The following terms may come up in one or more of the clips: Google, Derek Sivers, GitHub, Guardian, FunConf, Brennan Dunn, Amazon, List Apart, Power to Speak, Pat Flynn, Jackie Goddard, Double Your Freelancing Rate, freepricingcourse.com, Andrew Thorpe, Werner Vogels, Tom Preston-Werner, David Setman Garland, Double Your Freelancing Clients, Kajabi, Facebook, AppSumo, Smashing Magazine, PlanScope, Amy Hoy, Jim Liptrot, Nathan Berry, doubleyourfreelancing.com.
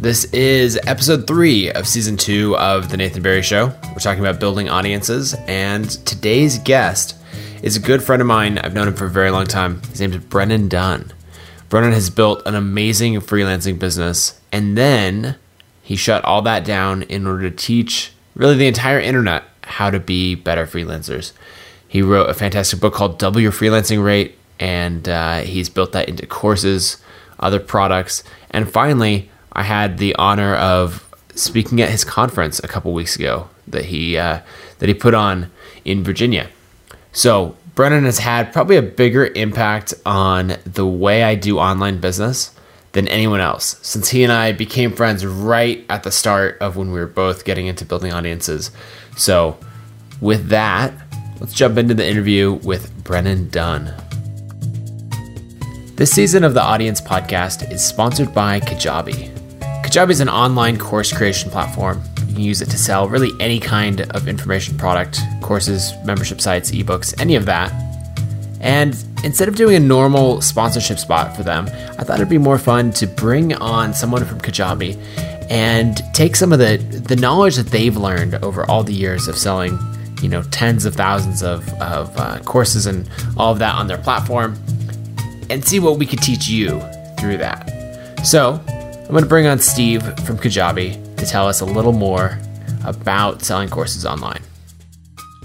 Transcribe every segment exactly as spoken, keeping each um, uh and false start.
This is episode three of season two of The Nathan Berry Show. We're talking about building audiences, and today's guest is a good friend of mine. I've known him for a very long time. His name is Brennan Dunn. Brennan has built an amazing freelancing business, and then he shut all that down in order to teach really the entire internet how to be better freelancers. He wrote a fantastic book called Double Your Freelancing Rate, and uh, he's built that into courses, other products, and finally, I had the honor of speaking at his conference a couple weeks ago that he uh, that he put on in Virginia. So Brennan has had probably a bigger impact on the way I do online business than anyone else, since he and I became friends right at the start of when we were both getting into building audiences. So with that, let's jump into the interview with Brennan Dunn. This season of the Audience Podcast is sponsored by Kajabi. Kajabi is an online course creation platform. You can use it to sell really any kind of information product, courses, membership sites, ebooks, any of that. And instead of doing a normal sponsorship spot for them, I thought it'd be more fun to bring on someone from Kajabi and take some of the, the knowledge that they've learned over all the years of selling, you know, tens of thousands of, of uh, courses and all of that on their platform, and see what we could teach you through that. So I'm gonna bring on Steve from Kajabi to tell us a little more about selling courses online.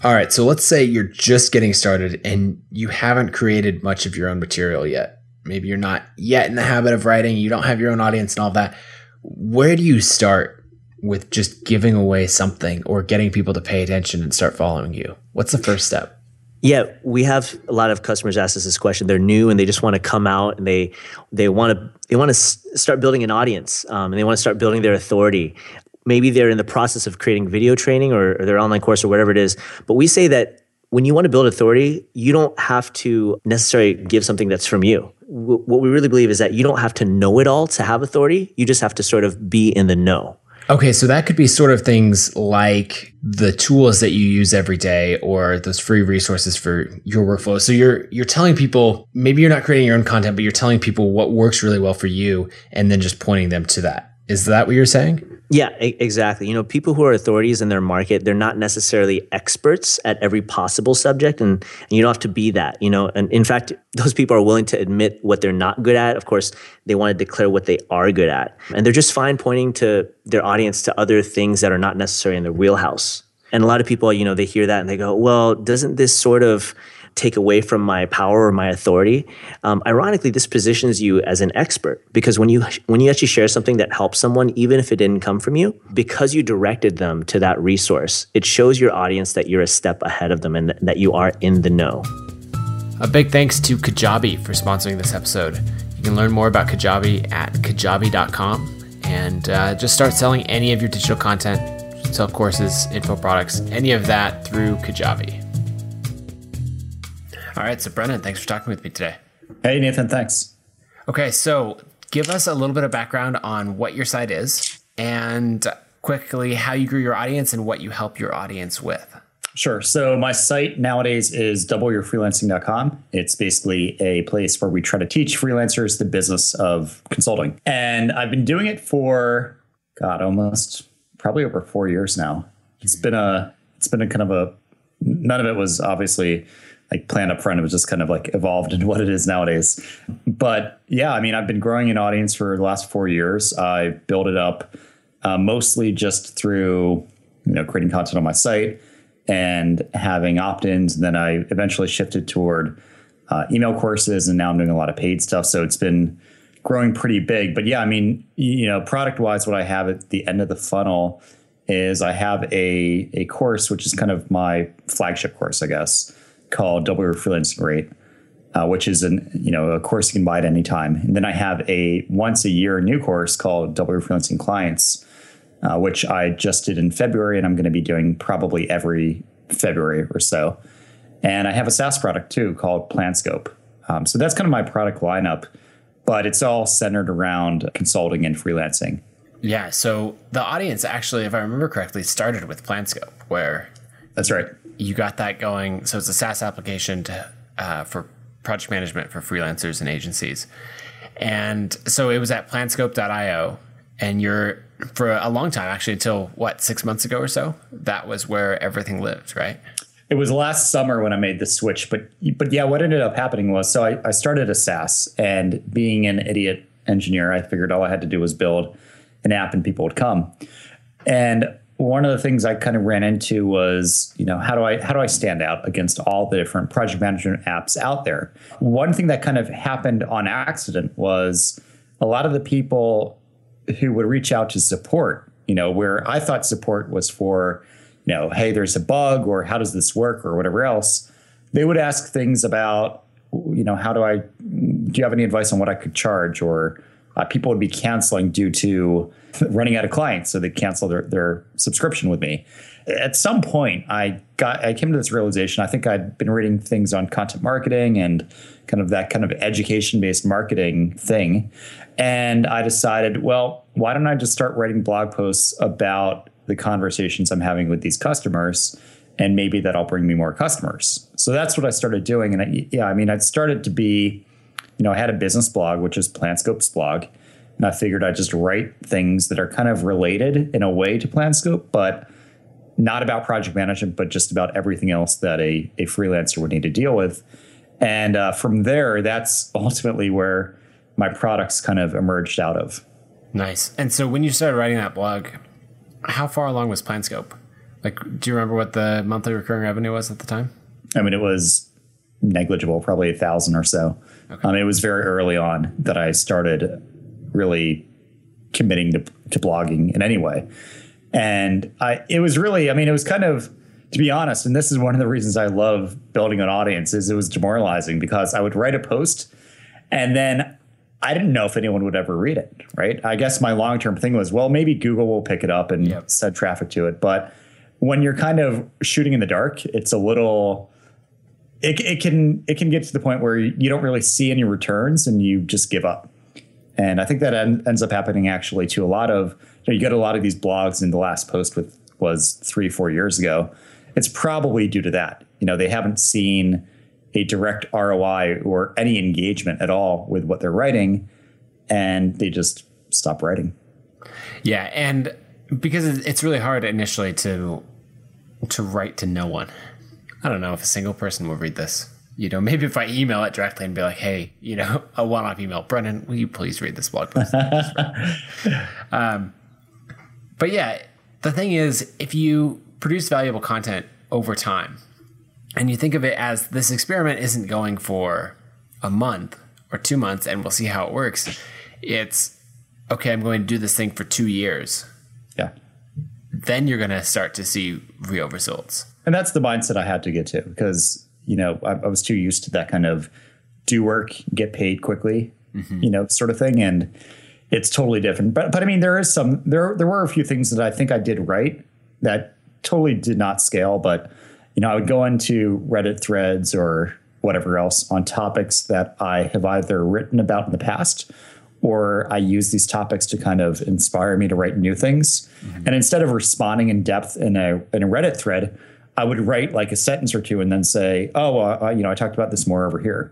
All right, so let's say you're just getting started and you haven't created much of your own material yet. Maybe you're not yet in the habit of writing, you don't have your own audience and all that. Where do you start with just giving away something or getting people to pay attention and start following you? What's the first step? Yeah, we have a lot of customers ask us this question. They're new and they just want to come out and they they want to they want to start building an audience um, and they want to start building their authority. Maybe they're in the process of creating video training or, or their online course or whatever it is. But we say that when you want to build authority, you don't have to necessarily give something that's from you. W- what we really believe is that you don't have to know it all to have authority. You just have to sort of be in the know. Okay, so that could be sort of things like the tools that you use every day or those free resources for your workflow. So you're you're telling people, maybe you're not creating your own content, but you're telling people what works really well for you and then just pointing them to that. Is that what you're saying? Yeah, exactly. You know, people who are authorities in their market, they're not necessarily experts at every possible subject, and, and you don't have to be that, you know. And in fact, those people are willing to admit what they're not good at. Of course, they want to declare what they are good at. And they're just fine pointing to their audience to other things that are not necessarily in their wheelhouse. And a lot of people, you know, they hear that and they go, well, doesn't this sort of take away from my power or my authority? Um, ironically, this positions you as an expert, because when you when you actually share something that helps someone, even if it didn't come from you, because you directed them to that resource, it shows your audience that you're a step ahead of them and th- that you are in the know. A big thanks to Kajabi for sponsoring this episode. You can learn more about Kajabi at kajabi dot com and uh, just start selling any of your digital content, sell courses, info products, any of that through Kajabi. All right, so Brennan, thanks for talking with me today. Hey, Nathan, thanks. Okay, so give us a little bit of background on what your site is and quickly how you grew your audience and what you help your audience with. Sure. So my site nowadays is double your freelancing dot com. It's basically a place where we try to teach freelancers the business of consulting. And I've been doing it for, God, almost probably over four years now. It's been a, it's been a kind of a, none of it was obviously like planned up front. It was just kind of like evolved into what it is nowadays. But yeah, I mean, I've been growing an audience for the last four years. I built it up uh, mostly just through, you know, creating content on my site and having opt-ins. And then I eventually shifted toward uh, email courses, and now I'm doing a lot of paid stuff. So it's been growing pretty big. But yeah, I mean, you know, product-wise, what I have at the end of the funnel is I have a a course, which is kind of my flagship course, I guess, called Double Your Freelancing Rate, uh, which is an you know a course you can buy at any time. And then I have a once a year new course called Double Your Freelancing Clients, uh, which I just did in February, and I'm going to be doing probably every February or so. And I have a SaaS product too called PlanScope. Um, so that's kind of my product lineup, but it's all centered around consulting and freelancing. Yeah. So the audience actually, if I remember correctly, started with PlanScope, where that's right. You got that going. So it's a SaaS application to, uh, for project management for freelancers and agencies. And so it was at planscope dot io. And you're, for a long time, actually, until what, six months ago or so, that was where everything lived, right? It was last summer when I made the switch. But but yeah, what ended up happening was, so I, I started a SaaS, and being an idiot engineer, I figured all I had to do was build an app and people would come. And one of the things I kind of ran into was, you know, how do I how do I stand out against all the different project management apps out there? One thing that kind of happened on accident was a lot of the people who would reach out to support, you know, where I thought support was for, you know, hey, there's a bug, or how does this work, or whatever else, they would ask things about, you know, how do I, do you have any advice on what I could charge? Or uh, people would be canceling due to running out of clients, so they cancel their, their subscription with me. At some point, I got I came to this realization. I think I'd been reading things on content marketing and kind of that kind of education-based marketing thing. And I decided, well, why don't I just start writing blog posts about the conversations I'm having with these customers, and maybe that'll bring me more customers. So that's what I started doing. And I, yeah, I mean, I'd started to be, you know, I had a business blog, which is PlanScope's blog. And I figured I'd just write things that are kind of related in a way to PlanScope, but not about project management, but just about everything else that a, a freelancer would need to deal with. And uh, from there, that's ultimately where my products kind of emerged out of. Nice. And so when you started writing that blog, how far along was PlanScope? Like, do you remember what the monthly recurring revenue was at the time? I mean, it was negligible, probably a thousand or so. Okay. Um, it was very early on that I started really committing to, to blogging in any way. And I, it was really, I mean, it was kind of, to be honest, and this is one of the reasons I love building an audience, is it was demoralizing, because I would write a post and then I didn't know if anyone would ever read it, right? I guess my long-term thing was, well, maybe Google will pick it up and yep. send traffic to it. But when you're kind of shooting in the dark, it's a little, it, it can it can get to the point where you don't really see any returns and you just give up. And I think that en- ends up happening actually to a lot of, you know, you get a lot of these blogs, and the last post with was three, four years ago. It's probably due to that. You know, they haven't seen a direct R O I or any engagement at all with what they're writing, and they just stop writing. Yeah. And because it's really hard initially to, to write to no one. I don't know if a single person will read this. You know, maybe if I email it directly and be like, hey, you know, a one-off email, Brennan, will you please read this blog post? um, but yeah, the thing is, if you produce valuable content over time, and you think of it as this experiment isn't going for a month or two months and we'll see how it works. It's, okay, I'm going to do this thing for two years. Yeah. Then you're going to start to see real results. And that's the mindset I had to get to, because, you know, I, I was too used to that kind of do work, get paid quickly, mm-hmm. you know, sort of thing. And it's totally different. But, but I mean, there is some, there, there were a few things that I think I did right that totally did not scale, but you know, I would go into Reddit threads or whatever else on topics that I have either written about in the past, or I use these topics to kind of inspire me to write new things. Mm-hmm. And instead of responding in depth in a in a Reddit thread, I would write like a sentence or two and then say, oh, well, I, you know, I talked about this more over here.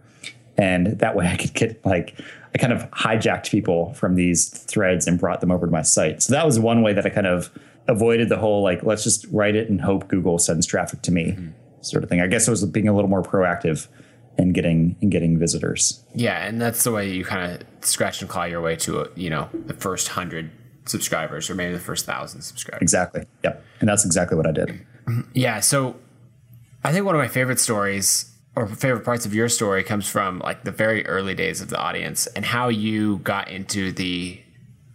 And that way I could get like, I kind of hijacked people from these threads and brought them over to my site. So that was one way that I kind of avoided the whole, like, let's just write it and hope Google sends traffic to me mm-hmm. sort of thing. I guess I was being a little more proactive and getting and getting visitors. Yeah. And that's the way you kind of scratch and claw your way to, a, you know, the first hundred subscribers, or maybe the first thousand subscribers. Exactly. Yep. And that's exactly what I did. Yeah. So I think one of my favorite stories, or favorite parts of your story, comes from like the very early days of the audience and how you got into the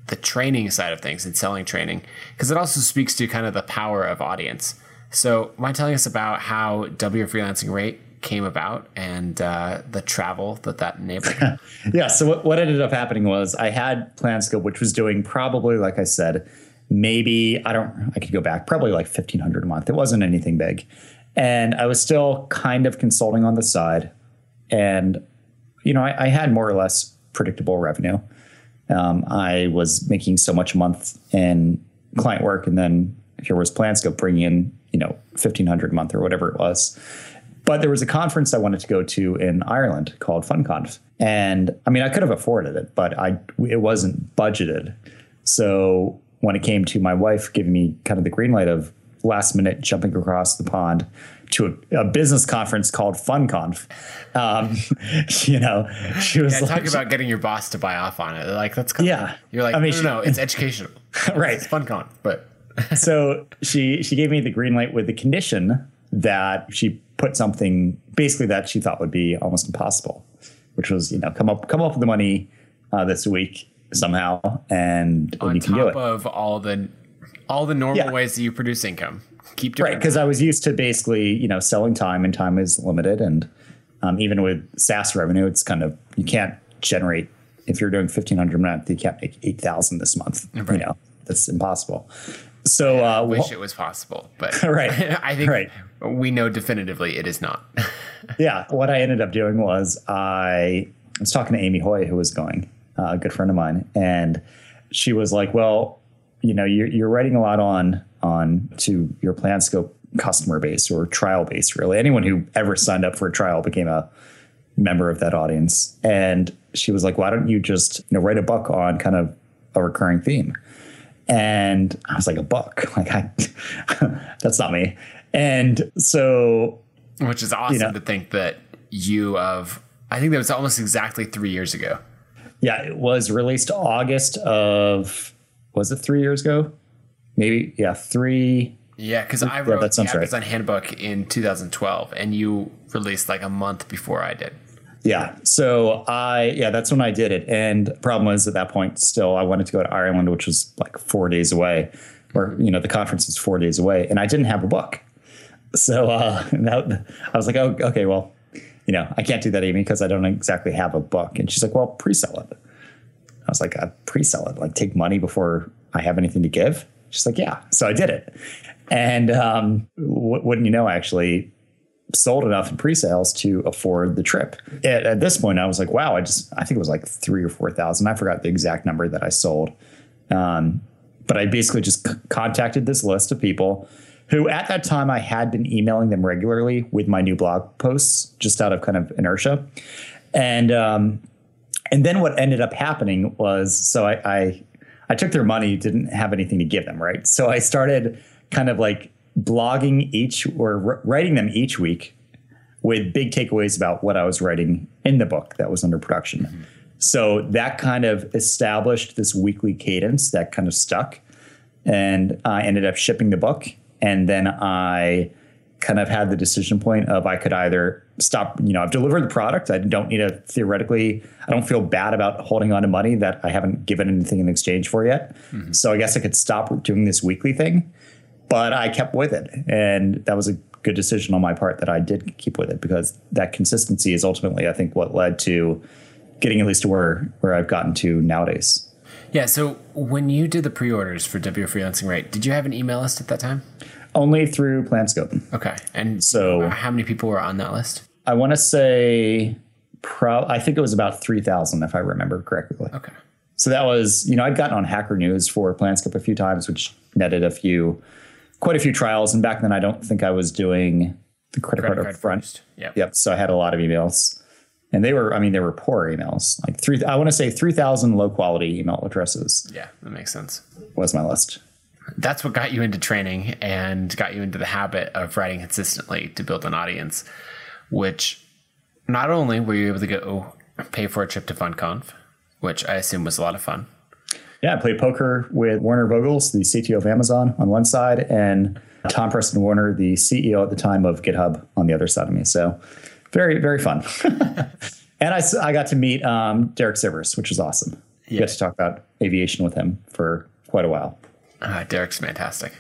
the training side of things and selling training, because it also speaks to kind of the power of audience. So mind telling us about how Double Your Freelancing Rate came about and uh, the travel that that enabled? Yeah, so what, what ended up happening was I had PlanScope, which was doing probably, like I said, maybe, I don't, I could go back, probably like fifteen hundred a month. It wasn't anything big. And I was still kind of consulting on the side. And, you know, I, I had more or less predictable revenue. Um, I was making so much a month in client work, and then here was PlanScope bringing in, you know, fifteen hundred a month or whatever it was. But there was a conference I wanted to go to in Ireland called FunConf. And I mean, I could have afforded it, but I, it wasn't budgeted. So when it came to my wife giving me kind of the green light of last minute jumping across the pond to a, a business conference called FunConf, um, you know, she was yeah, like, talking about getting your boss to buy off on it. Like, that's kind yeah. of, you're like, I mean, no, she, no, it's educational. Right. It's FunConf. But so she, she gave me the green light with the condition that she put something basically that she thought would be almost impossible, which was, you know, come up, come up with the money uh, this week somehow. And, and you can do it. On top of all the, all the normal yeah. ways that you produce income. Keep doing it. Right. Because I was used to basically, you know, selling time, and time is limited. And um, even with SaaS revenue, it's kind of, you can't generate, if you're doing fifteen hundred a month, you can't make eight thousand this month. Right. You know, that's impossible. So yeah, I uh, wish well, it was possible, but right. I think right. we know definitively it is not. Yeah. What I ended up doing was I was talking to Amy Hoy, who was going, uh, a good friend of mine. And she was like, well, you know, you're, you're writing a lot on on to your PlanScope customer base or trial base, really. Anyone who ever signed up for a trial became a member of that audience. And she was like, why don't you just, you know, write a book on kind of a recurring theme? And I was like, a book? Like, I, that's not me. And so... Which is awesome, you know, to think that you of... I think that was almost exactly three years ago. Yeah, it was released August of... Was it three years ago? Maybe, yeah, three. Yeah, because I wrote yeah, the Amazon right. Handbook in two thousand twelve, and you released like a month before I did. Yeah, so I, yeah, that's when I did it. And the problem was at that point still, I wanted to go to Ireland, which was like four days away, or, you know, the conference was four days away, and I didn't have a book. So uh, that, I was like, oh, okay, well, you know, I can't do that, Amy, because I don't exactly have a book. And she's like, well, pre-sell it. I was like, I pre-sell it, like take money before I have anything to give. She's like, yeah. So I did it. And um, w- wouldn't you know, I actually sold enough in pre-sales to afford the trip. At, at this point, I was like, wow, I just, I think it was like three or four thousand. I forgot the exact number that I sold. Um, but I basically just c- contacted this list of people who at that time I had been emailing them regularly with my new blog posts just out of kind of inertia. And, um, And then what ended up happening was, so I, I I took their money, didn't have anything to give them, right? So I started kind of like blogging each or writing them each week with big takeaways about what I was writing in the book that was under production. Mm-hmm. So that kind of established this weekly cadence that kind of stuck. And I ended up shipping the book. And then I kind of had the decision point of I could either stop, you know, I've delivered the product. I don't need to theoretically, I don't feel bad about holding on to money that I haven't given anything in exchange for yet. Mm-hmm. So I guess I could stop doing this weekly thing, but I kept with it. And that was a good decision on my part that I did keep with it, because that consistency is ultimately, I think, what led to getting at least to where, where I've gotten to nowadays. Yeah. So when you did the pre-orders for Double Your Freelancing Rate, did you have an email list at that time? Only through PlanScope. Okay. And so how many people were on that list? I want to say, pro. I think it was about three thousand, if I remember correctly. Okay. So that was, you know, I'd gotten on Hacker News for PlanScope a few times, which netted a few, quite a few trials. And back then, I don't think I was doing the credit, credit card up front. Yep. Yep. So I had a lot of emails. And they were, I mean, they were poor emails. Like three, I want to say three thousand low quality email addresses. Yeah, that makes sense. Was my list. That's what got you into training and got you into the habit of writing consistently to build an audience, which not only were you able to go pay for a trip to FunConf, which I assume was a lot of fun. Yeah, I played poker with Werner Vogels, the C T O of Amazon on one side, and Tom Preston-Werner, the C E O at the time of GitHub on the other side of me. So very, very fun. And I, I got to meet um, Derek Sivers, which was awesome. Yeah. Got to talk about aviation with him for quite a while. Uh, Derek's fantastic.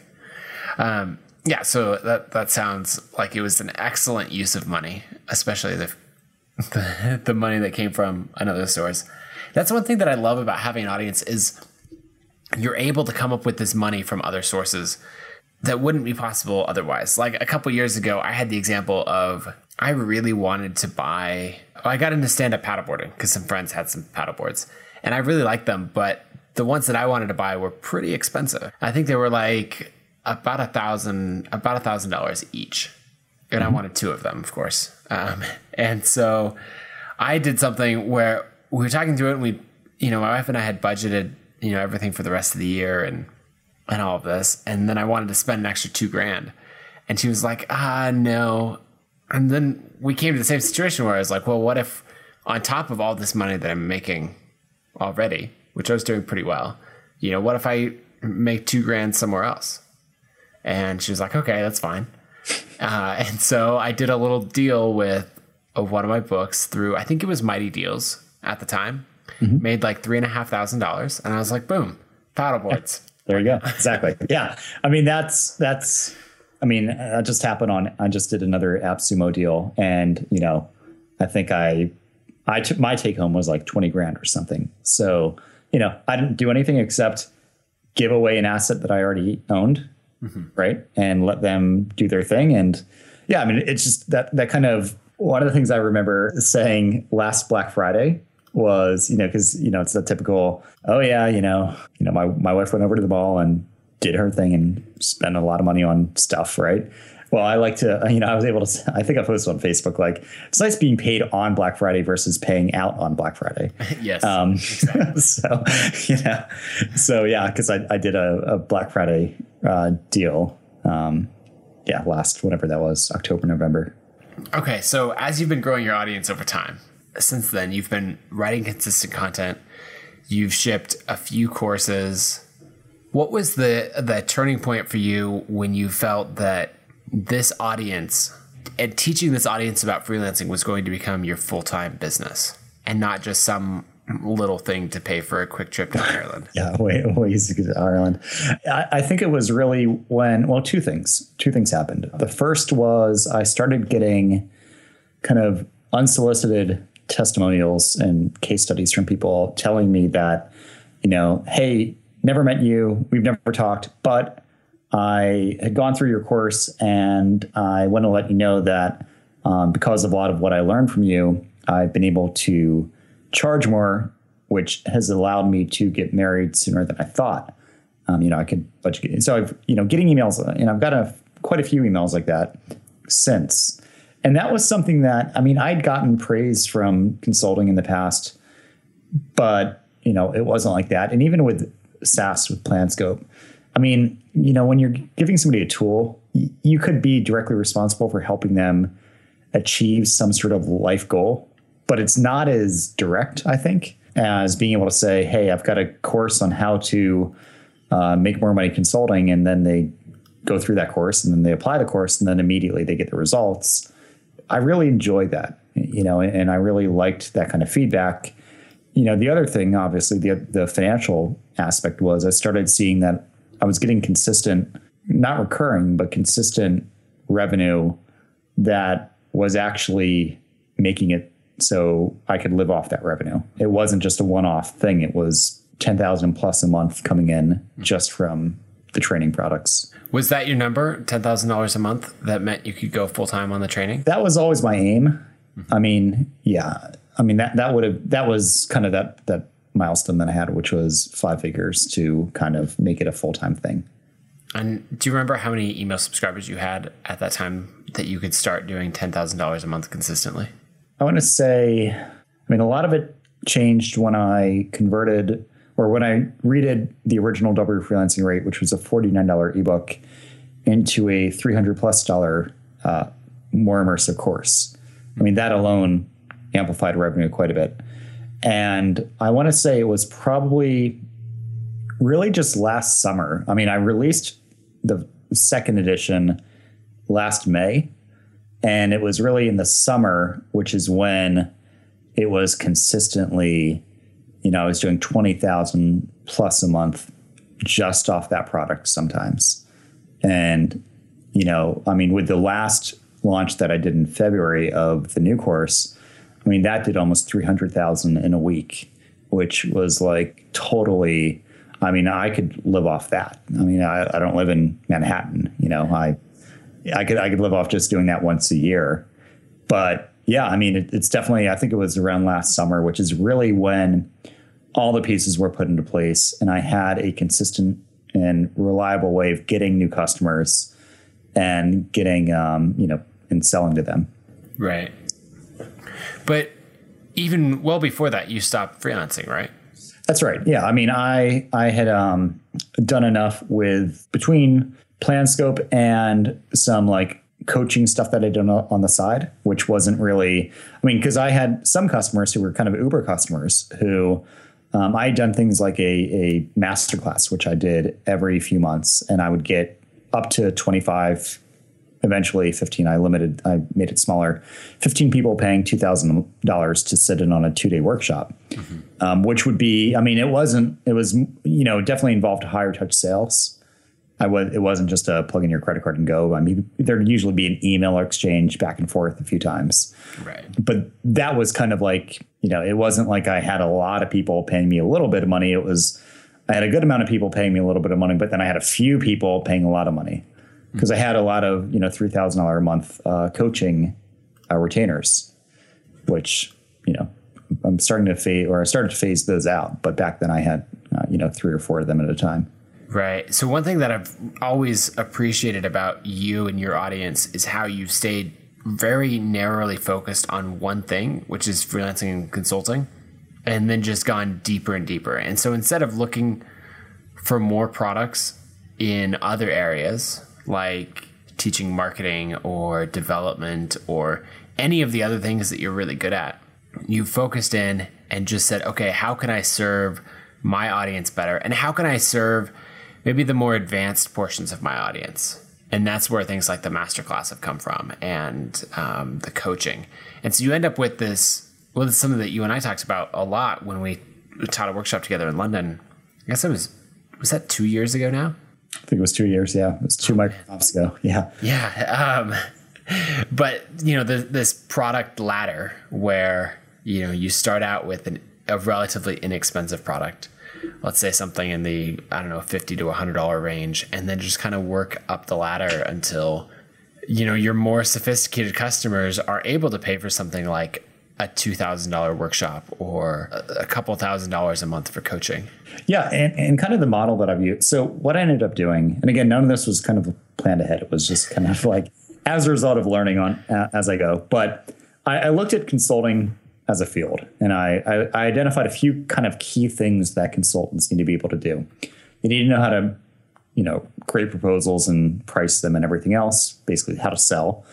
Um, yeah, so that that sounds like it was an excellent use of money, especially the, the the money that came from another source. That's one thing that I love about having an audience is you're able to come up with this money from other sources that wouldn't be possible otherwise. Like a couple years ago, I had the example of I really wanted to buy. Well, I got into stand-up paddleboarding because some friends had some paddleboards, and I really liked them, but the ones that I wanted to buy were pretty expensive. I think they were like about a thousand, about a thousand dollars each. And mm-hmm. I wanted two of them, of course. Um, and so I did something where we were talking through it and we, you know, my wife and I had budgeted you know, everything for the rest of the year and, and all of this. And then I wanted to spend an extra two grand. And she was like, ah, no. And then we came to the same situation where I was like, well, what if on top of all this money that I'm making already, which I was doing pretty well, you know, what if I make two grand somewhere else? And she was like, okay, that's fine. Uh, and so I did a little deal with uh, one of my books through, I think it was Mighty Deals at the time, mm-hmm. made like three and a half thousand dollars. And I was like, boom, paddleboards. There you go. Exactly. Yeah. I mean, that's, that's, I mean, that just happened on, I just did another AppSumo deal. And, you know, I think I, I took my take home was like twenty grand or something. So, you know, I didn't do anything except give away an asset that I already owned. Mm-hmm. Right. And let them do their thing. And yeah, I mean, it's just that, that kind of, one of the things I remember saying last Black Friday was, you know, cause you know, it's the typical, oh yeah, you know, you know, my, my wife went over to the mall and did her thing and spent a lot of money on stuff. Right. Well, I like to, you know, I was able to, I think I posted on Facebook, like it's nice being paid on Black Friday versus paying out on Black Friday. Yes. Um, exactly. So, you know, so yeah, cause I, I did a, a Black Friday uh, deal. Um, yeah. Last, whatever that was, October, November. Okay. So as you've been growing your audience over time, since then you've been writing consistent content, you've shipped a few courses. What was the, the turning point for you when you felt that this audience and teaching this audience about freelancing was going to become your full-time business and not just some little thing to pay for a quick trip to Ireland? Yeah, way, way easy to get to Ireland. I, I think it was really when, well, two things, two things happened. The first was I started getting kind of unsolicited testimonials and case studies from people telling me that, you know, hey, never met you, we've never talked, but I had gone through your course and I want to let you know that um, because of a lot of what I learned from you, I've been able to charge more, which has allowed me to get married sooner than I thought. Um, you know, I could, but you, so I've, you know, getting emails, and I've got a, quite a few emails like that since. And that was something that, I mean, I'd gotten praise from consulting in the past, but you know, it wasn't like that. And even with SaaS, with PlanScope, I mean, you know, when you're giving somebody a tool, you could be directly responsible for helping them achieve some sort of life goal, but it's not as direct, I think, as being able to say, hey, I've got a course on how to uh, make more money consulting. And then they go through that course and then they apply the course and then immediately they get the results. I really enjoyed that, you know, and I really liked that kind of feedback. You know, the other thing, obviously, the the financial aspect was I started seeing that I was getting consistent, not recurring, but consistent revenue that was actually making it so I could live off that revenue. It wasn't just a one-off thing. It was ten thousand plus a month coming in just from the training products. Was that your number, ten thousand dollars a month? That meant you could go full-time on the training? That was always my aim. Mm-hmm. I mean, yeah. I mean, that, that would have, that was kind of that, that milestone that I had, which was five figures to kind of make it a full-time thing. And do you remember how many email subscribers you had at that time that you could start doing ten thousand dollars a month consistently? I want to say, I mean, a lot of it changed when I converted or when I redid the original Double Your Freelancing Rate, which was a forty-nine dollars ebook, into a three hundred plus dollar uh, more immersive course. I mean, that alone amplified revenue quite a bit. And I want to say it was probably really just last summer. I mean, I released the second edition last May, and it was really in the summer, which is when it was consistently, you know, I was doing twenty thousand plus a month just off that product sometimes. And, you know, I mean, with the last launch that I did in February of the new course, I mean, that did almost three hundred thousand in a week, which was like totally, I mean, I could live off that. I mean, I, I don't live in Manhattan, you know, I, I could, I could live off just doing that once a year. But yeah, I mean, it, it's definitely, I think it was around last summer, which is really when all the pieces were put into place and I had a consistent and reliable way of getting new customers and getting, um, you know, and selling to them. Right. But even well before that, you stopped freelancing, right? That's right. Yeah. I mean, I I had um, done enough with between PlanScope and some like coaching stuff that I did on the side, which wasn't really, I mean, because I had some customers who were kind of Uber customers who um, I had done things like a, a masterclass, which I did every few months, and I would get up to twenty-five, eventually fifteen. I limited, I made it smaller, fifteen people paying two thousand dollars to sit in on a two day workshop, mm-hmm. um, which would be, I mean, it wasn't, it was, you know, definitely involved higher touch sales. I was, it wasn't just a plug in your credit card and go. I mean, there'd usually be an email exchange back and forth a few times. Right. But that was kind of like, you know, it wasn't like I had a lot of people paying me a little bit of money. It was, I had a good amount of people paying me a little bit of money, but then I had a few people paying a lot of money because mm-hmm. I had a lot of, you know, three thousand dollars a month uh, coaching uh, retainers, which, you know, I'm starting to phase or I started to phase those out. But back then I had, uh, you know, three or four of them at a time. Right. So one thing that I've always appreciated about you and your audience is how you've stayed very narrowly focused on one thing, which is freelancing and consulting, and then just gone deeper and deeper. And so instead of looking for more products in other areas like teaching marketing or development or any of the other things that you're really good at, you focused in and just said, okay, how can I serve my audience better? And how can I serve maybe the more advanced portions of my audience? And that's where things like the masterclass have come from and um, the coaching. And so you end up with this, well, it's something that you and I talked about a lot when we taught a workshop together in London. I guess it was, was that two years ago now? I think it was two years. Yeah. It was two Microsofts ago. Yeah. Yeah. Um, but you know, the, this product ladder where, you know, you start out with an, a relatively inexpensive product, let's say something in the, I don't know, fifty to one hundred dollars range, and then just kind of work up the ladder until, you know, your more sophisticated customers are able to pay for something like a two thousand dollars workshop or a couple thousand dollars a month for coaching. Yeah. And, and kind of the model that I've used. So what I ended up doing, and again, none of this was kind of planned ahead. It was just kind of like as a result of learning on uh, as I go. But I, I looked at consulting as a field, and I, I, I identified a few kind of key things that consultants need to be able to do. They need to know how to, you know, create proposals and price them and everything else, basically how to sell.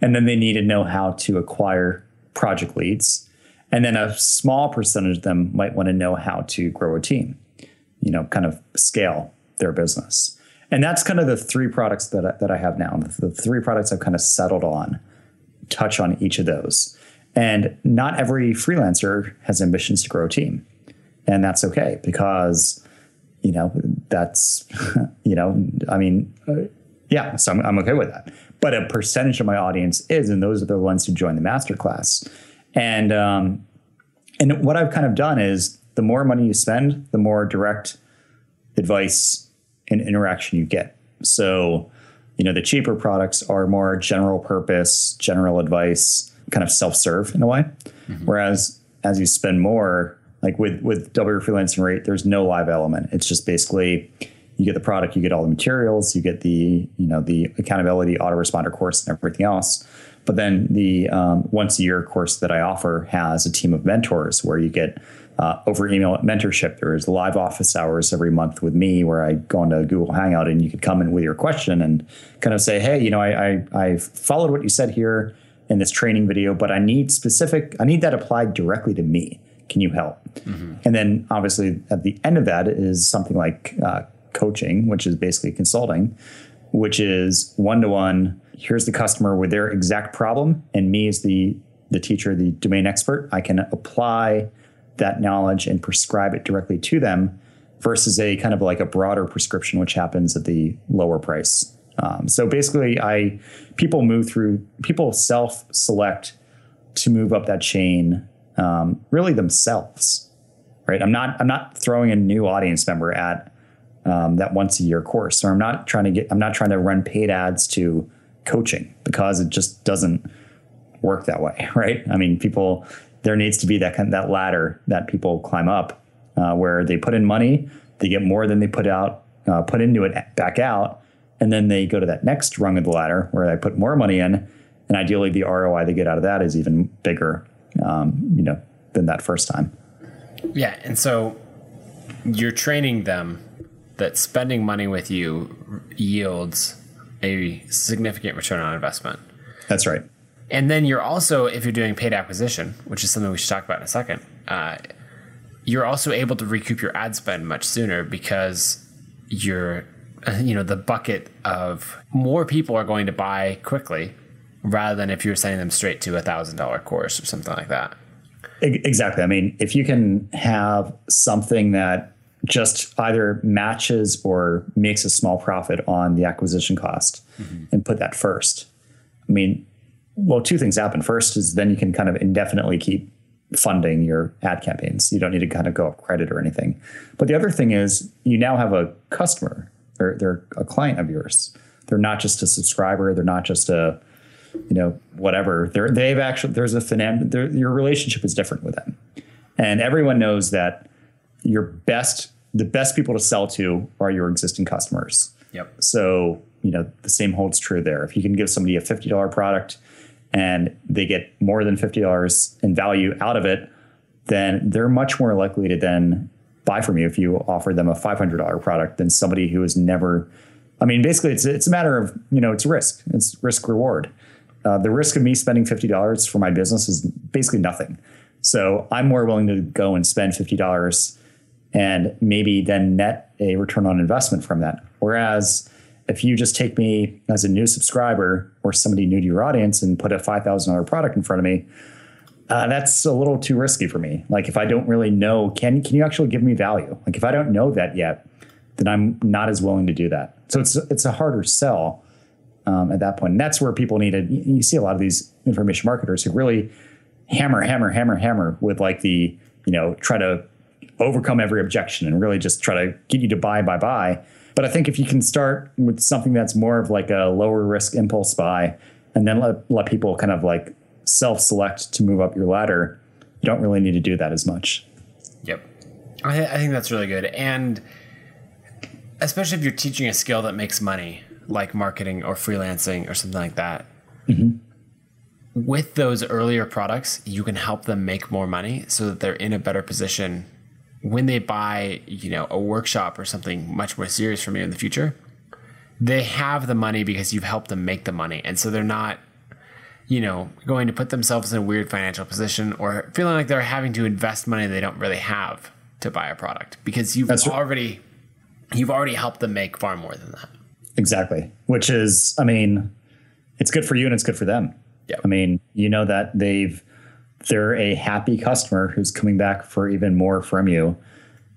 And then they need to know how to acquire project leads. And then a small percentage of them might want to know how to grow a team, you know, kind of scale their business. And that's kind of the three products that I, that I have now. The three products I've kind of settled on touch on each of those. And not every freelancer has ambitions to grow a team. And that's okay because, you know, that's, you know, I mean, yeah, so I'm, I'm okay with that. But a percentage of my audience is, and those are the ones who join the masterclass. And, um, and what I've kind of done is the more money you spend, the more direct advice and interaction you get. So, you know, the cheaper products are more general purpose, general advice, kind of self-serve in a way. Mm-hmm. Whereas as you spend more, like with, with Double Your Freelancing Rate, there's no live element. It's just basically you get the product, you get all the materials, you get the, you know, the accountability autoresponder course and everything else. But then the um, once a year course that I offer has a team of mentors where you get uh, over email mentorship. There is live office hours every month with me where I go into a Google Hangout and you could come in with your question and kind of say, hey, you know, I, I I've followed what you said here in this training video, but I need specific, I need that applied directly to me. Can you help? Mm-hmm. And then obviously at the end of that is something like uh, coaching, which is basically consulting, which is one-to-one. Here's the customer with their exact problem. And me as the, the teacher, the domain expert, I can apply that knowledge and prescribe it directly to them versus a kind of like a broader prescription, which happens at the lower price. Um, so basically I, people move through, people self-select to move up that chain, um, really themselves, right? I'm not, I'm not throwing a new audience member at, um, that once a year course, or I'm not trying to get, I'm not trying to run paid ads to coaching because it just doesn't work that way. Right. I mean, people, there needs to be that kind of, that ladder that people climb up, uh, where they put in money, they get more than they put out, uh, put into it back out. And then they go to that next rung of the ladder where I put more money in, and ideally the R O I they get out of that is even bigger, um, you know, than that first time. Yeah. And so you're training them that spending money with you yields a significant return on investment. That's right. And then you're also, if you're doing paid acquisition, which is something we should talk about in a second, uh, you're also able to recoup your ad spend much sooner because you're, you know, the bucket of more people are going to buy quickly rather than if you're sending them straight to a thousand dollar course or something like that. Exactly. I mean, if you can have something that just either matches or makes a small profit on the acquisition cost mm-hmm. and put that first. I mean, well, two things happen. First is then you can kind of indefinitely keep funding your ad campaigns. You don't need to kind of go up credit or anything. But the other thing is you now have a customer or they're a client of yours. They're not just a subscriber. They're not just a, you know, whatever. They're, they've actually, there's a finan- your relationship is different with them. And everyone knows that your best, the best people to sell to are your existing customers. Yep. So, you know, the same holds true there. If you can give somebody a fifty dollars product and they get more than fifty dollars in value out of it, then they're much more likely to then buy from you if you offer them a five hundred dollars product than somebody who has never, I mean, basically it's, it's a matter of, you know, it's risk, it's risk reward. Uh, the risk of me spending fifty dollars for my business is basically nothing. So I'm more willing to go and spend fifty dollars and maybe then net a return on investment from that. Whereas if you just take me as a new subscriber or somebody new to your audience and put a five thousand dollars product in front of me, uh, that's a little too risky for me. Like if I don't really know, can can you actually give me value? Like if I don't know that yet, then I'm not as willing to do that. So it's it's a harder sell um, at that point. And that's where people need it. You see a lot of these information marketers who really hammer, hammer, hammer, hammer with like the, you know, try to overcome every objection and really just try to get you to buy, buy, buy. But I think if you can start with something that's more of like a lower risk impulse buy and then let, let people kind of like self-select to move up your ladder, you don't really need to do that as much. Yep. I, I think that's really good. And especially if you're teaching a skill that makes money, like marketing or freelancing or something like that, mm-hmm. with those earlier products, you can help them make more money so that they're in a better position when they buy, you know, a workshop or something much more serious from you in the future. They have the money because you've helped them make the money. And so they're not, you know, going to put themselves in a weird financial position or feeling like they're having to invest money they don't really have to buy a product because you've That's already, right. you've already helped them make far more than that. Exactly. Which is, I mean, it's good for you and it's good for them. Yeah. I mean, you know that they've, they're a happy customer who's coming back for even more from you.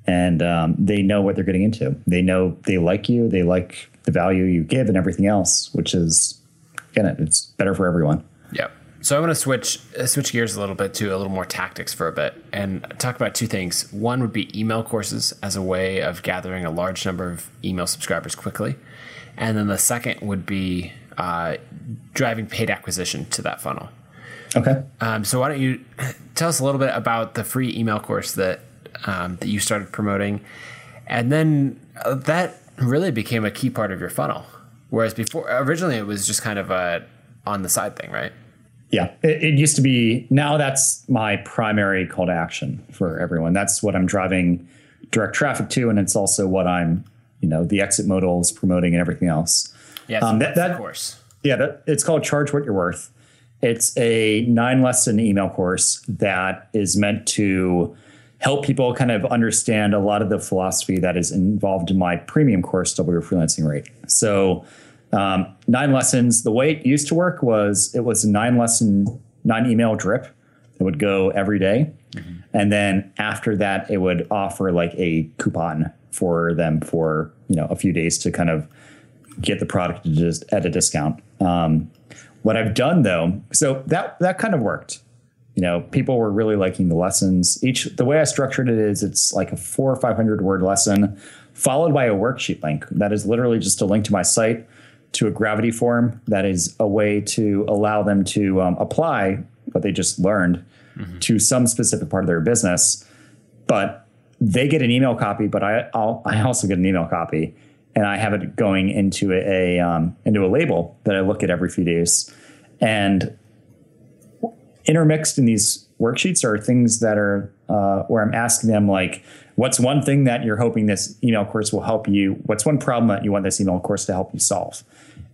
And um, they know what they're getting into. They know they like you. They like the value you give and everything else, which is, again, it's better for everyone. Yeah. So I want to switch uh, switch gears a little bit to a little more tactics for a bit and talk about two things. One would be email courses as a way of gathering a large number of email subscribers quickly. And then the second would be uh, driving paid acquisition to that funnel. Okay. Um, so why don't you tell us a little bit about the free email course that um, that you started promoting, and then that really became a key part of your funnel. Whereas before, originally it was just kind of a on the side thing, right? Yeah, it, it used to be. Now that's my primary call to action for everyone. That's what I'm driving direct traffic to, and it's also what I'm, you know, the exit modals promoting and everything else. Yeah, so um, that, that course. Yeah, that, it's called Charge What You're Worth. It's a nine lesson email course that is meant to help people kind of understand a lot of the philosophy that is involved in my premium course, Double Your Freelancing Rate. So um, nine lessons, the way it used to work was it was a nine lesson, nine email drip that would go every day. Mm-hmm. And then after that, it would offer like a coupon for them for, you know, a few days to kind of get the product just at a discount. Um, What I've done though, so that that kind of worked. You know, people were really liking the lessons. Each the way I structured it is it's like a four or five hundred word lesson, followed by a worksheet link that is literally just a link to my site, to a Gravity form that is a way to allow them to um, apply what they just learned mm-hmm. to some specific part of their business. But they get an email copy, but I I'll, I also get an email copy. And I have it going into a um, into a label that I look at every few days. And intermixed in these worksheets are things that are uh, where I'm asking them, like, what's one thing that you're hoping this email course will help you? What's one problem that you want this email course to help you solve?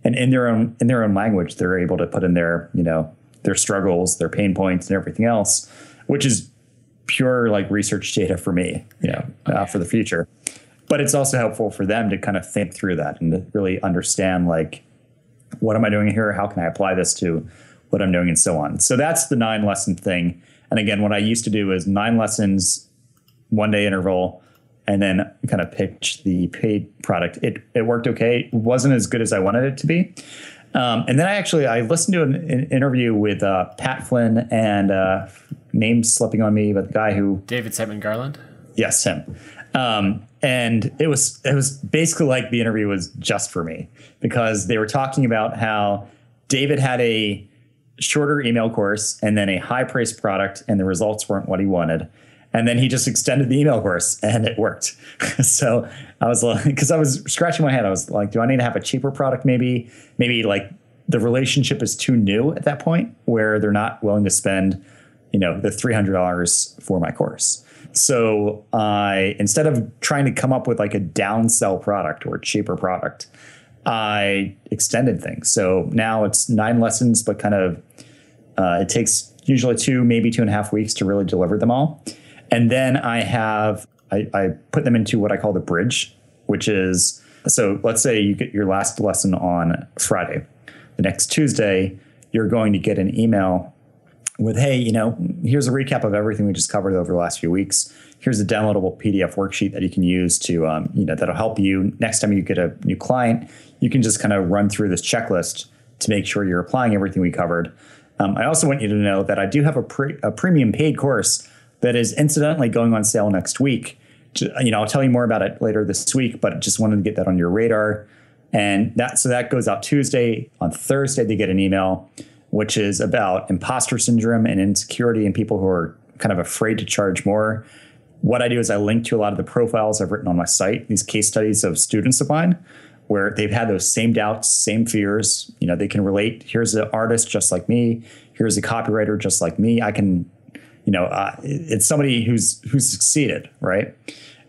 And in their own in their own language, they're able to put in their, you know, their struggles, their pain points, and everything else, which is pure like research data for me, you know, okay. uh, for the future. But it's also helpful for them to kind of think through that and to really understand, like, what am I doing here? How can I apply this to what I'm doing, and so on. So that's the nine lesson thing. And again, what I used to do is nine lessons, one day interval, and then kind of pitch the paid product. It it worked okay. It wasn't as good as I wanted it to be. Um, and then I actually, I listened to an, an interview with uh, Pat Flynn and uh, name's slipping on me, but the guy who... David Setman Garland? Yes, him. Um, and it was it was basically like the interview was just for me, because they were talking about how David had a shorter email course and then a high priced product, and the results weren't what he wanted. And then he just extended the email course and it worked. So I was like, because I was scratching my head. I was like, do I need to have a cheaper product? Maybe, maybe like the relationship is too new at that point where they're not willing to spend, you know, the three hundred dollars for my course. So I, instead of trying to come up with like a downsell product or a cheaper product, I extended things. So now it's nine lessons, but kind of uh, it takes usually two, maybe two and a half weeks to really deliver them all. And then I have, I, I put them into what I call the bridge, which is, so let's say you get your last lesson on Friday. The next Tuesday, you're going to get an email with, hey, you know, here's a recap of everything we just covered over the last few weeks. Here's a downloadable P D F worksheet that you can use to, um, you know, that'll help you next time you get a new client. You can just kind of run through this checklist to make sure you're applying everything we covered. Um, I also want you to know that I do have a, pre- a premium paid course that is incidentally going on sale next week. You know, I'll tell you more about it later this week, but just wanted to get that on your radar. And that, so that goes out Tuesday. On Thursday, they get an email, which is about imposter syndrome and insecurity and people who are kind of afraid to charge more. What I do is I link to a lot of the profiles I've written on my site, these case studies of students of mine, where they've had those same doubts, same fears. You know, they can relate. Here's an artist just like me. Here's a copywriter just like me. I can, you know, uh, it's somebody who's who's succeeded, right?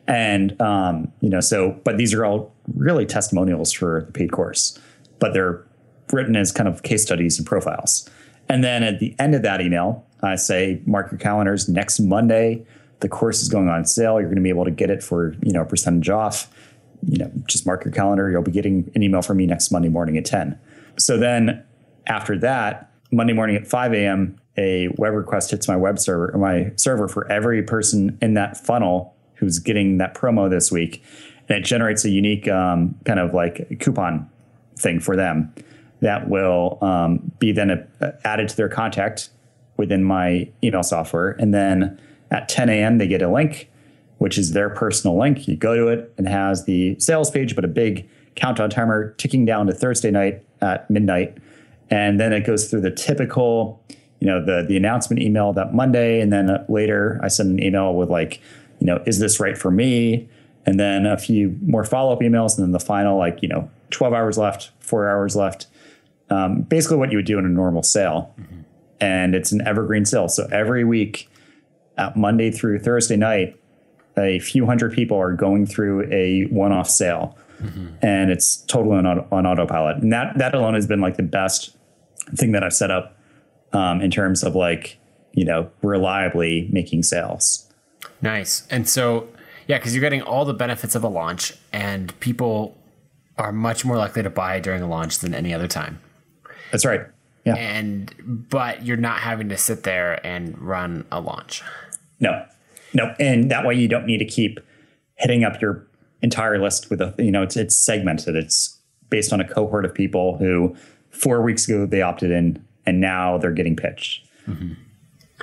And, um, you know, so, but these are all really testimonials for the paid course, but they're written as kind of case studies and profiles. And then at the end of that email, I say, mark your calendars, next Monday, the course is going on sale. You're going to be able to get it for, you know, a percentage off. You know, just mark your calendar. You'll be getting an email from me next Monday morning at ten. So then after that, Monday morning at five a.m., a web request hits my web server, or my server for every person in that funnel who's getting that promo this week. And it generates a unique um, kind of like coupon thing for them that will um, be then a, added to their contact within my email software. And then at ten a.m., they get a link, which is their personal link. You go to it and it has the sales page, but a big countdown timer ticking down to Thursday night at midnight. And then it goes through the typical, you know, the, the announcement email that Monday. And then later I send an email with like, you know, is this right for me? And then a few more follow-up emails. And then the final, like, you know, twelve hours left, four hours left. Um, basically what you would do in a normal sale. Mm-hmm. And it's an evergreen sale. So every week at Monday through Thursday night, a few hundred people are going through a one-off sale, mm-hmm. and it's totally on, on autopilot. And that, that alone has been like the best thing that I've set up um, in terms of like, you know, reliably making sales. Nice. And so, yeah, because you're getting all the benefits of a launch, and people are much more likely to buy during a launch than any other time. That's right. Yeah. And, but you're not having to sit there and run a launch. No. No, and that way you don't need to keep hitting up your entire list with a, you know, it's it's segmented. It's based on a cohort of people who four weeks ago they opted in and now they're getting pitched. Mm-hmm.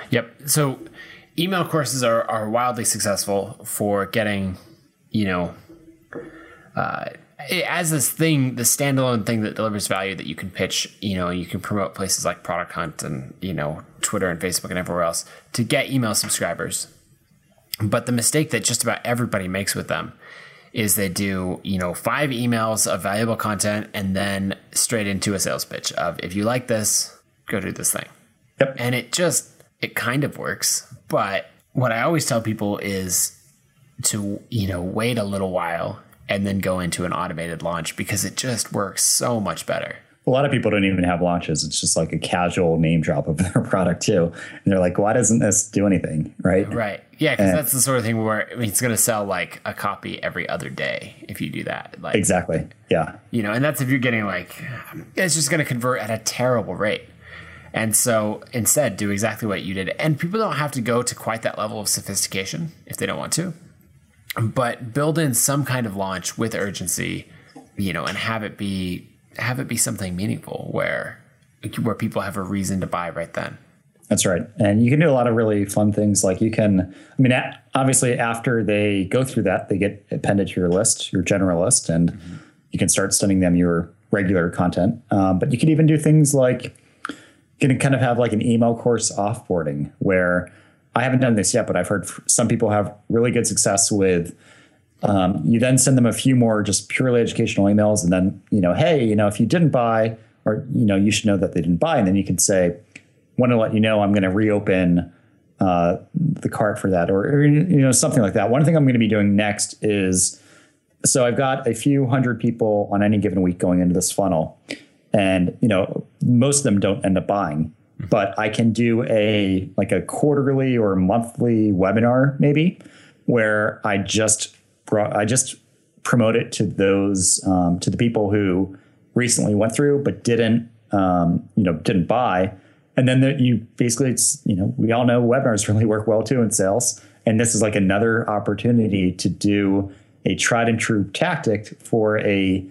Yep. So email courses are, are wildly successful for getting, you know, uh, as this thing, the standalone thing that delivers value that you can pitch, you know, you can promote places like Product Hunt and, you know, Twitter and Facebook and everywhere else to get email subscribers. But the mistake that just about everybody makes with them is they do, you know, five emails of valuable content and then straight into a sales pitch of, if you like this, go do this thing. Yep. And it just, it kind of works, but what I always tell people is to, you know, wait a little while and then go into an automated launch, because it just works so much better. A lot of people don't even have launches. It's just like a casual name drop of their product too. And they're like, why doesn't this do anything? Right. Right. Yeah. Cause and that's the sort of thing where, I mean, it's going to sell like a copy every other day if you do that. Like, exactly. Yeah. You know, and that's if you're getting like, it's just going to convert at a terrible rate. And so instead do exactly what you did. And people don't have to go to quite that level of sophistication if they don't want to, but build in some kind of launch with urgency, you know, and have it be, have it be something meaningful where, where people have a reason to buy right then. That's right. And you can do a lot of really fun things. Like you can, I mean, obviously after they go through that, they get appended to your list, your general list, and mm-hmm. you can start sending them your regular content. Um, but you can even do things like, you can kind of have like an email course offboarding where I haven't done this yet, but I've heard some people have really good success with. Um, you then send them a few more just purely educational emails, and then, you know, hey, you know, if you didn't buy, or, you know, you should know that they didn't buy. And then you can say, want to let you know, I'm going to reopen uh, the cart for that, or, or, you know, something like that. One thing I'm going to be doing next is, so I've got a few hundred people on any given week going into this funnel, and, you know, most of them don't end up buying, but I can do a, like a quarterly or monthly webinar maybe, where I just brought, I just promote it to those, um, to the people who recently went through, but didn't, um, you know, didn't buy. And then the, you basically, it's, you know, we all know webinars really work well too in sales. And this is like another opportunity to do a tried and true tactic for a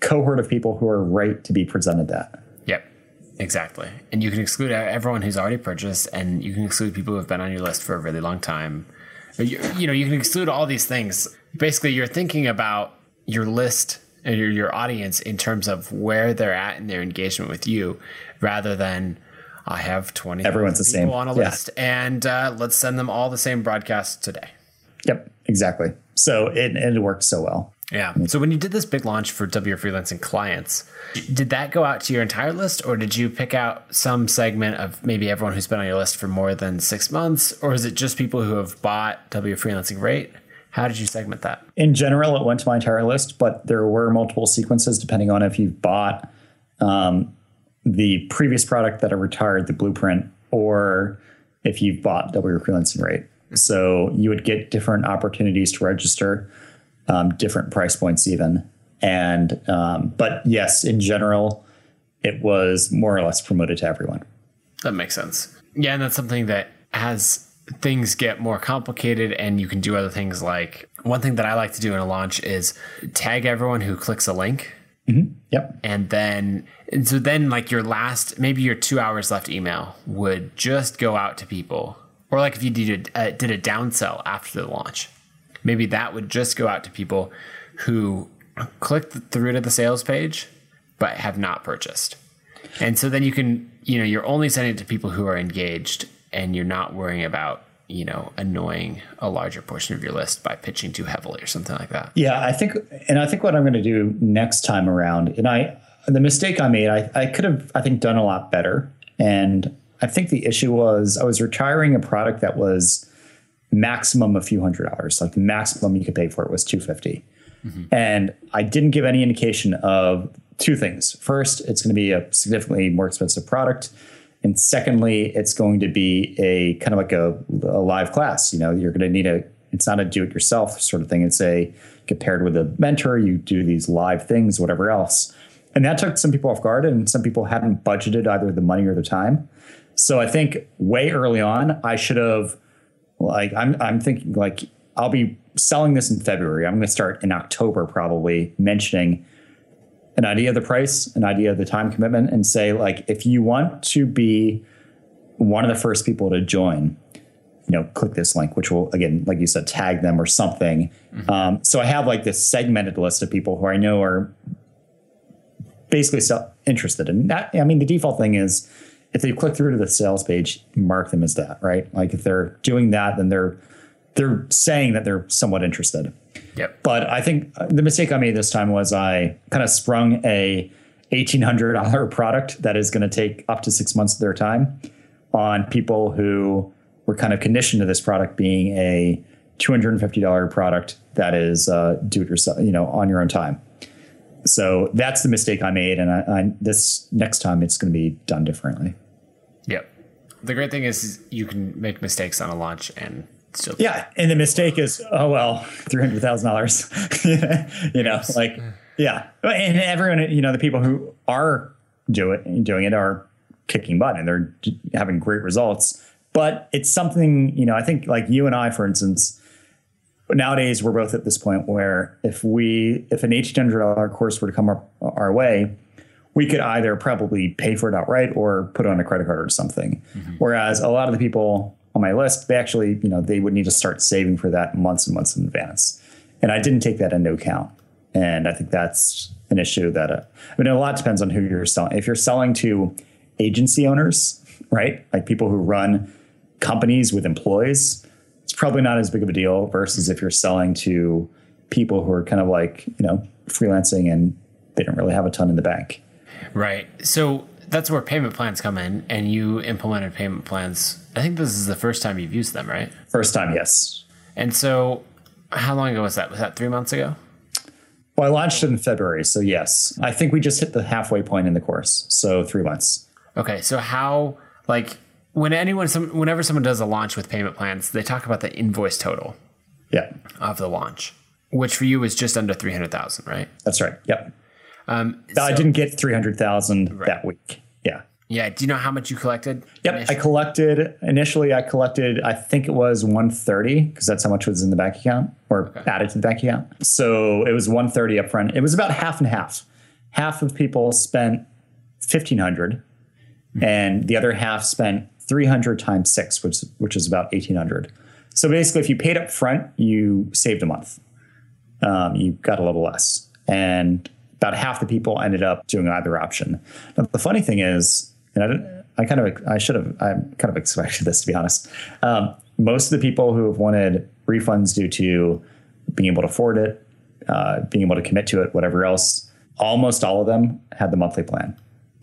cohort of people who are right to be presented that. Yep, exactly. And you can exclude everyone who's already purchased, and you can exclude people who have been on your list for a really long time. You, you know, you can exclude all these things. Basically, you're thinking about your list and your, your audience in terms of where they're at in their engagement with you, rather than I have twenty everyone's the people same on a yeah. list, and uh, let's send them all the same broadcast today. Yep, exactly. So it, it works so well. Yeah. So when you did this big launch for Double Your Freelancing Clients, did that go out to your entire list, or did you pick out some segment of maybe everyone who's been on your list for more than six months, or is it just people who have bought Double Your Freelancing Rate? How did you segment that? In general, it went to my entire list, but there were multiple sequences depending on if you've bought um, the previous product that I retired, the blueprint, or if you've bought Double Your Freelancing Rate. So you would get different opportunities to register. Um, different price points even. And, um, but yes, in general, it was more or less promoted to everyone. That makes sense. Yeah. And that's something that, as things get more complicated and you can do other things, like one thing that I like to do in a launch is tag everyone who clicks a link. Mm-hmm. Yep. And then, and so then like your last, maybe your two hours left email would just go out to people, or like if you did a, uh, did a down sell after the launch, maybe that would just go out to people who clicked through to the sales page, but have not purchased. And so then you can, you know, you're only sending it to people who are engaged, and you're not worrying about, you know, annoying a larger portion of your list by pitching too heavily or something like that. Yeah, I think, and I think what I'm going to do next time around, and I, the mistake I made, I, I could have, I think, done a lot better. And I think the issue was I was retiring a product that was maximum a few hundred dollars, like the maximum you could pay for it was two hundred fifty dollars. Mm-hmm. And I didn't give any indication of two things. First, it's going to be a significantly more expensive product. And secondly, it's going to be a kind of like a, a live class. You know, you're going to need a, it's not a do it yourself sort of thing. It's a, get paired with a mentor, you do these live things, whatever else. And that took some people off guard, and some people hadn't budgeted either the money or the time. So I think way early on, I should have, Like I'm, I'm thinking like I'll be selling this in February. I'm going to start in October, probably mentioning an idea of the price, an idea of the time commitment, and say like, if you want to be one of the first people to join, you know, click this link, which will, again, like you said, tag them or something. Mm-hmm. Um, so I have like this segmented list of people who I know are basically interested in that. I mean, the default thing is, if they click through to the sales page, mark them as that, right? Like if they're doing that, then they're they're saying that they're somewhat interested. Yep. But I think the mistake I made this time was I kind of sprung a eighteen hundred dollars product that is going to take up to six months of their time on people who we're kind of conditioned to this product being a two hundred fifty dollars product that is uh, do it yourself, you know, on your own time. So that's the mistake I made. And I, I, this next time it's going to be done differently. Yep. The great thing is, is you can make mistakes on a launch and still. Yeah. And the mistake is, oh, well, three hundred thousand dollars, you know, yes. like, yeah. And everyone, you know, the people who are do it, doing it are kicking butt and they're having great results. But it's something, you know, I think like you and I, for instance, nowadays we're both at this point where if we, if an eighteen hundred dollars course were to come our, our way, we could either probably pay for it outright or put it on a credit card or something. Mm-hmm. Whereas a lot of the people on my list, they actually, you know, they would need to start saving for that months and months in advance. And I didn't take that into account. And I think that's an issue that, uh, I mean, a lot depends on who you're selling. If you're selling to agency owners, right? Like people who run companies with employees, it's probably not as big of a deal versus if you're selling to people who are kind of like, you know, freelancing and they don't really have a ton in the bank. Right. So that's where payment plans come in, and you implemented payment plans. I think this is the first time you've used them, right? First time. Yes. And so how long ago was that? Was that three months ago? Well, I launched it in February. So yes, I think we just hit the halfway point in the course. So three months. Okay. So how, like when anyone, some, whenever someone does a launch with payment plans, they talk about the invoice total yeah. of the launch, which for you is just under three hundred thousand, right? That's right. Yep. Um, so, I didn't get three hundred thousand right. that week. Yeah. Yeah. Do you know how much you collected? Yep. Initially? I collected initially, I collected, I think it was one thirty because that's how much was in the bank account or okay. added to the bank account. So it was one thirty up front. It was about half and half. Half of people spent fifteen hundred. Mm-hmm. And the other half spent three hundred times six, which which is about eighteen hundred. So basically, if you paid up front, you saved a month. Um, you got a little less. And about half the people ended up doing either option. Now, the funny thing is, and I, didn't, I kind of I should have I kind of expected this, to be honest. Um, most of the people who have wanted refunds due to being able to afford it, uh, being able to commit to it, whatever else, almost all of them had the monthly plan.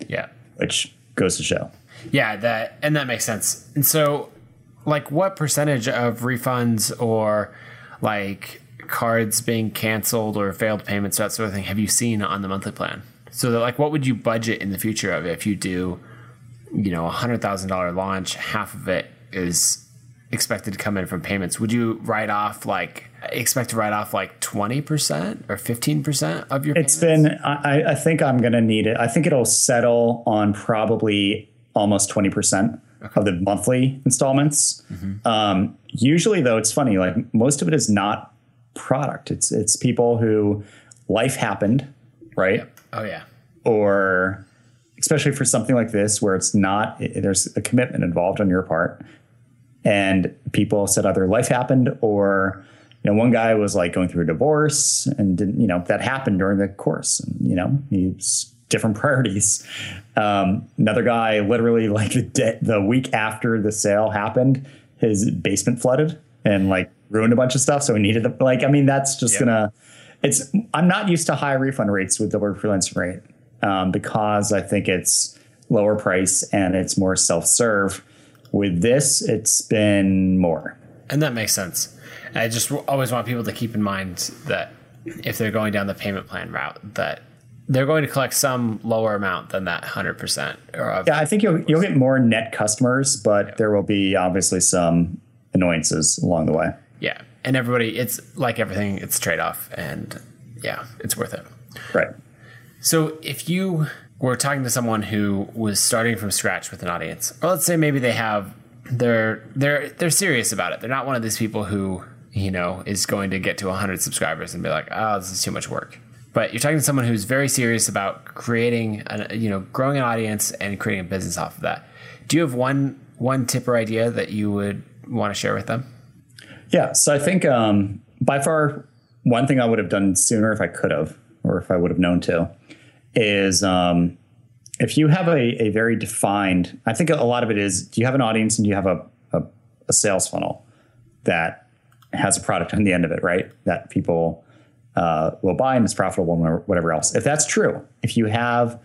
Yeah. Which goes to show. Yeah, that and that makes sense. And so like what percentage of refunds or like cards being canceled or failed payments, that sort of thing, have you seen on the monthly plan? So that, like, what would you budget in the future of it if you do, you know, a hundred thousand dollar launch, half of it is expected to come in from payments? Would you write off like expect to write off like twenty percent or fifteen percent of your payments? It's been, I, I think I'm going to need it. I think it'll settle on probably almost twenty percent okay. of the monthly installments. Mm-hmm. Um, usually though, it's funny, like most of it is not product. It's, it's people who life happened, right? Yep. Oh yeah. Or especially for something like this, where it's not, it, there's a commitment involved on your part and people said either life happened or, you know, one guy was like going through a divorce and didn't, you know, that happened during the course, and, you know, he's different priorities. Um, another guy literally like the de- the week after the sale happened, his basement flooded and like ruined a bunch of stuff. So he needed the, like, I mean, that's just yep. gonna, it's, I'm not used to high refund rates with Double Your Freelancing Rate um, because I think it's lower price and it's more self-serve. With this, it's been more. And that makes sense. I just always want people to keep in mind that if they're going down the payment plan route, that they're going to collect some lower amount than that one hundred percent. Or yeah, I think you'll, you'll get more net customers, but yeah. there will be obviously some annoyances along the way. Yeah. And everybody, it's like everything, it's a trade-off. And yeah, it's worth it. Right. So if you were talking to someone who was starting from scratch with an audience, or let's say maybe they have, they're, they're, they're serious about it. They're not one of these people who, you know, is going to get to one hundred subscribers and be like, oh, this is too much work. But you're talking to someone who's very serious about creating, a, you know, growing an audience and creating a business off of that. Do you have one one tip or idea that you would want to share with them? Yeah. So I think um, by far one thing I would have done sooner if I could have, or if I would have known to, is um, if you have a, a very defined, I think a lot of it is, do you have an audience and do you have a, a, a sales funnel that has a product on the end of it, right? That people uh, will buy and is profitable and whatever else. If that's true, if you have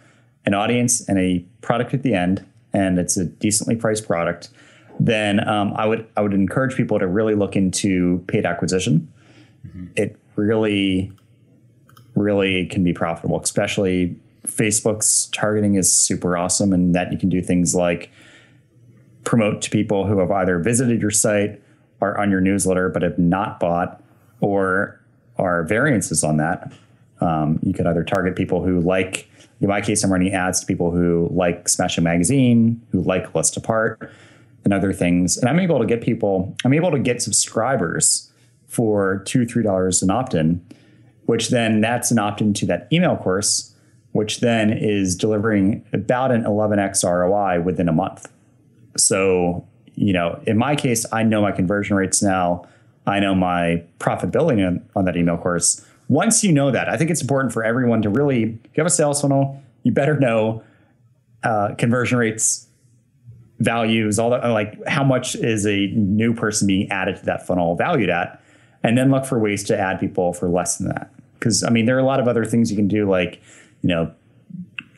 an audience and a product at the end and it's a decently priced product, then um, I would I would encourage people to really look into paid acquisition. Mm-hmm. It really, really can be profitable, especially Facebook's targeting is super awesome, and that you can do things like promote to people who have either visited your site, are on your newsletter, but have not bought, or are variances on that. Um, you could either target people who like, in my case, I'm running ads to people who like Smashing Magazine, who like List Apart and other things. And I'm able to get people, I'm able to get subscribers for two, three dollars an opt-in, which then that's an opt-in to that email course, which then is delivering about an eleven X R O I within a month. So, you know, in my case, I know my conversion rates now. I know my profitability on, on that email course. Once you know that, I think it's important for everyone to really, if you have a sales funnel, you better know uh, conversion rates, values, all that, like how much is a new person being added to that funnel valued at, and then look for ways to add people for less than that. Because, I mean, there are a lot of other things you can do, like, you know,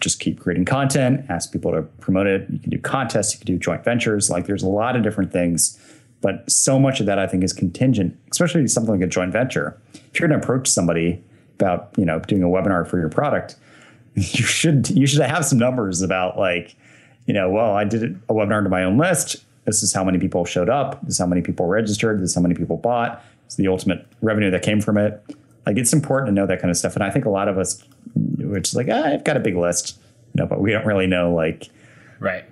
just keep creating content, ask people to promote it. You can do contests, you can do joint ventures. Like there's a lot of different things. But so much of that, I think, is contingent, especially something like a joint venture. If you're going to approach somebody about, you know, doing a webinar for your product, you should you should have some numbers about like, you know, well, I did a webinar to my own list. This is how many people showed up. This is how many people registered. This is how many people bought. It's the ultimate revenue that came from it. Like, it's important to know that kind of stuff. And I think a lot of us, which is like, ah, I've got a big list, you know, but we don't really know, like, right,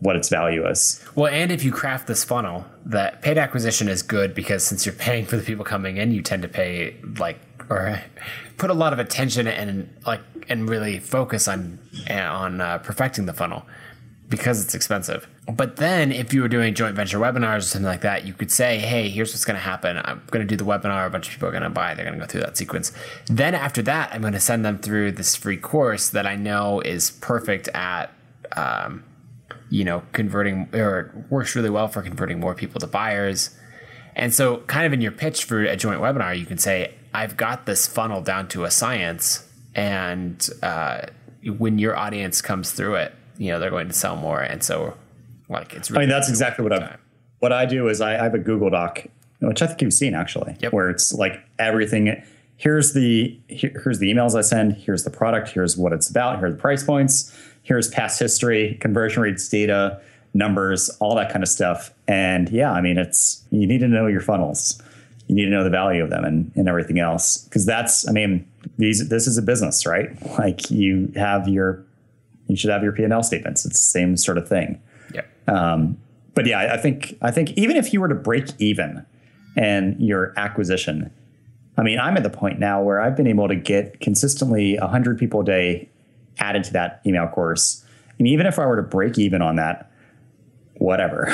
what its value is. Well, and if you craft this funnel, that paid acquisition is good because since you're paying for the people coming in, you tend to pay like, or put a lot of attention and like, and really focus on, on uh, perfecting the funnel because it's expensive. But then if you were doing joint venture webinars or something like that, you could say, hey, here's what's going to happen. I'm going to do the webinar. A bunch of people are going to buy. They're going to go through that sequence. Then after that, I'm going to send them through this free course that I know is perfect at, um, you know, converting, or it works really well for converting more people to buyers. And so kind of in your pitch for a joint webinar, you can say, I've got this funnel down to a science. And uh, when your audience comes through it, you know, they're going to sell more. And so like, it's really, I mean, that's exactly what I, what I do is I, I have a Google Doc, which I think you've seen actually, yep, where it's like everything. Here's the, here, here's the emails I send. Here's the product. Here's what it's about. Here are the price points. Here's past history, conversion rates, data, numbers, all that kind of stuff. And yeah, I mean, it's, you need to know your funnels. You need to know the value of them and, and everything else. Because that's, I mean, these, this is a business, right? Like you have your, you should have your P and L statements. It's the same sort of thing. Yeah. Um, but yeah, I think, I think even if you were to break even and your acquisition, I mean, I'm at the point now where I've been able to get consistently one hundred people a day added to that email course. And even if I were to break even on that, whatever,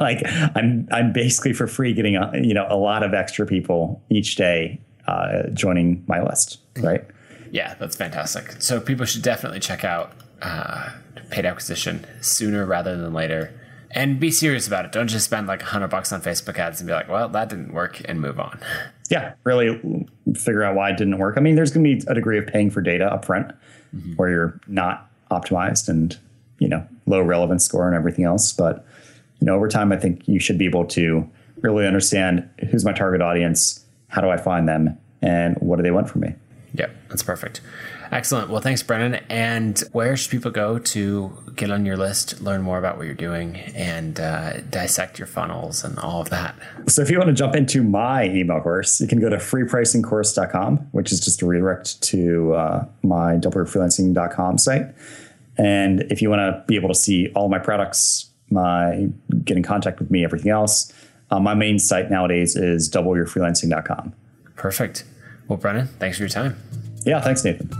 like I'm, I'm basically for free getting, a, you know, a lot of extra people each day uh, joining my list. Right. Yeah, that's fantastic. So people should definitely check out uh, paid acquisition sooner rather than later and be serious about it. Don't just spend like a hundred bucks on Facebook ads and be like, well, that didn't work and move on. Yeah. Really figure out why it didn't work. I mean, there's going to be a degree of paying for data upfront, mm-hmm, where you're not optimized and, you know, low relevance score and everything else. But, you know, over time, I think you should be able to really understand who's my target audience, how do I find them, and what do they want from me? Yep, that's perfect. Excellent. Well, thanks, Brennan. And where should people go to get on your list, learn more about what you're doing, and uh, dissect your funnels and all of that? So if you want to jump into my email course, you can go to free pricing course dot com, which is just a redirect to uh, my double your freelancing dot com site. And if you want to be able to see all my products, my get in contact with me, everything else, uh, my main site nowadays is double your freelancing dot com. Perfect. Well, Brennan, thanks for your time. Yeah, thanks, Nathan.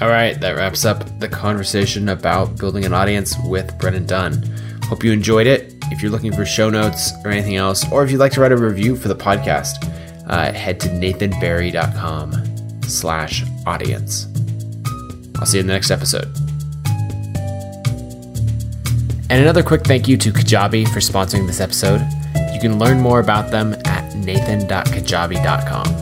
All right, that wraps up the conversation about building an audience with Brennan Dunn. Hope you enjoyed it. If you're looking for show notes or anything else, or if you'd like to write a review for the podcast, uh, head to nathan berry dot com slash audience. I'll see you in the next episode. And another quick thank you to Kajabi for sponsoring this episode. You can learn more about them at nathan dot kajabi dot com.